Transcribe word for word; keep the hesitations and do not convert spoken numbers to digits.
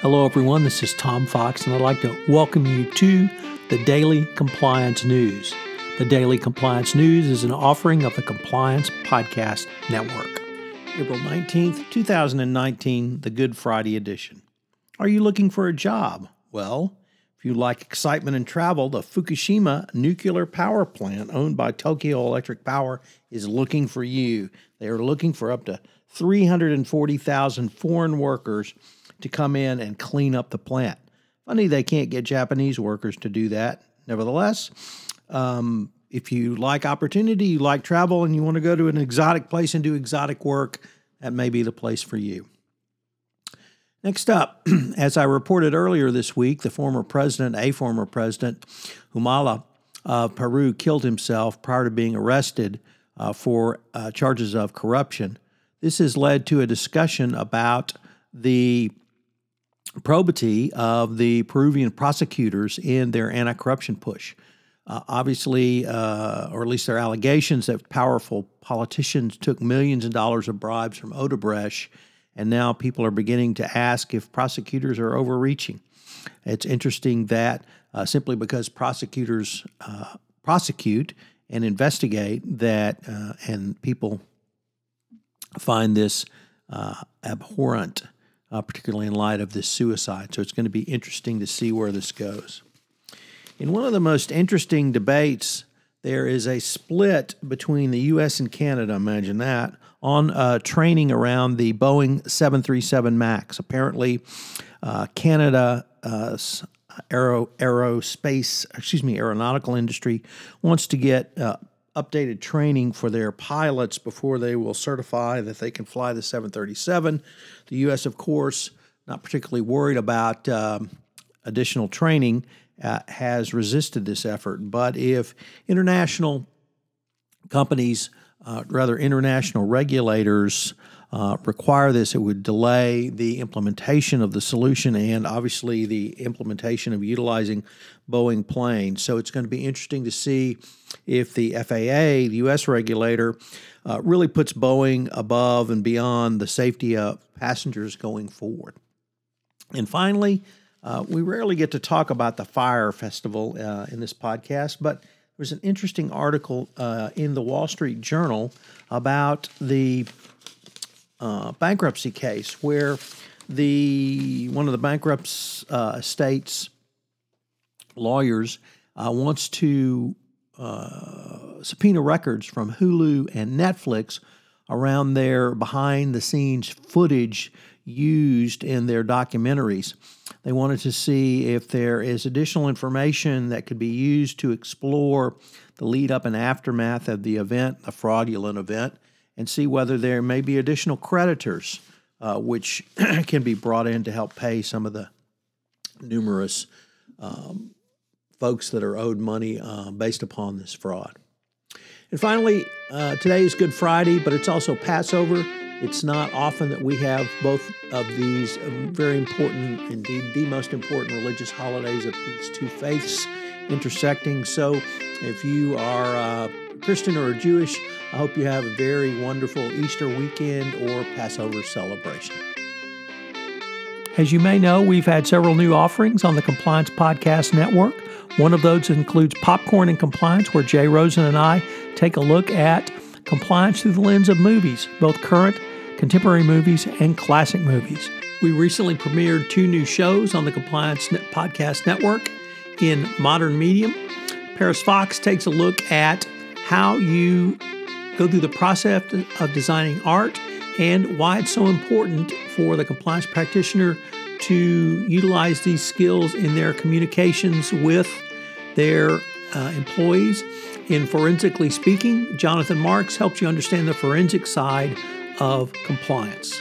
Hello everyone, this is Tom Fox and I'd like to welcome you to the Daily Compliance News. The Daily Compliance News is an offering of the Compliance Podcast Network. April nineteenth, twenty nineteen, the Good Friday edition. Are you looking for a job? Well, if you like excitement and travel, the Fukushima nuclear power plant owned by Tokyo Electric Power is looking for you. They are looking for up to three hundred forty thousand foreign workers to come in and clean up the plant. Funny they can't get Japanese workers to do that. Nevertheless, um, if you like opportunity, you like travel, and you want to go to an exotic place and do exotic work, that may be the place for you. Next up, as I reported earlier this week, the former president, a former president, Humala of Peru, killed himself prior to being arrested uh, for uh, charges of corruption. This has led to a discussion about the probity of the Peruvian prosecutors in their anti-corruption push. Uh, obviously, uh, or at least their allegations that powerful politicians took millions of dollars of bribes from Odebrecht, and now people are beginning to ask if prosecutors are overreaching. It's interesting that uh, simply because prosecutors uh, prosecute and investigate that, uh, and people find this uh, abhorrent. Uh, particularly in light of this suicide. So it's going to be interesting to see where this goes. In one of the most interesting debates, there is a split between the U S and Canada, imagine that, on uh, training around the Boeing seven thirty-seven MAX. Apparently, uh, Canada uh, aero, aerospace, excuse me, aeronautical industry wants to get uh, updated training for their pilots before they will certify that they can fly the seven thirty-seven. The U S, of course, not particularly worried about um, additional training, uh, has resisted this effort. But if international companies, uh, rather international regulators, uh, require this, it would delay the implementation of the solution and obviously the implementation of utilizing Boeing planes. So it's going to be interesting to see if the F A A, the U S regulator, uh, really puts Boeing above and beyond the safety of passengers going forward. And finally, uh, we rarely get to talk about the Fire Festival uh, in this podcast, but there was an interesting article uh, in the Wall Street Journal about the uh, bankruptcy case where the one of the bankrupt uh, estate's lawyers uh, wants to Uh, subpoena records from Hulu and Netflix around their behind-the-scenes footage used in their documentaries. They wanted to see if there is additional information that could be used to explore the lead-up and aftermath of the event, the fraudulent event, and see whether there may be additional creditors uh, which can be brought in to help pay some of the numerous um folks that are owed money uh, based upon this fraud. And finally, uh, today is Good Friday, but it's also Passover. It's not often that we have both of these very important, indeed the most important religious holidays of these two faiths intersecting. So if you are uh, Christian or Jewish, I hope you have a very wonderful Easter weekend or Passover celebration. As you may know, we've had several new offerings on the Compliance Podcast Network. One of those includes Popcorn and Compliance, where Jay Rosen and I take a look at compliance through the lens of movies, both current, contemporary movies, and classic movies. We recently premiered two new shows on the Compliance Podcast Network. In Modern Medium, Paris Fox takes a look at how you go through the process of designing art and why it's so important for the compliance practitioner to utilize these skills in their communications with their uh, employees. In Forensically Speaking, Jonathan Marks helps you understand the forensic side of compliance.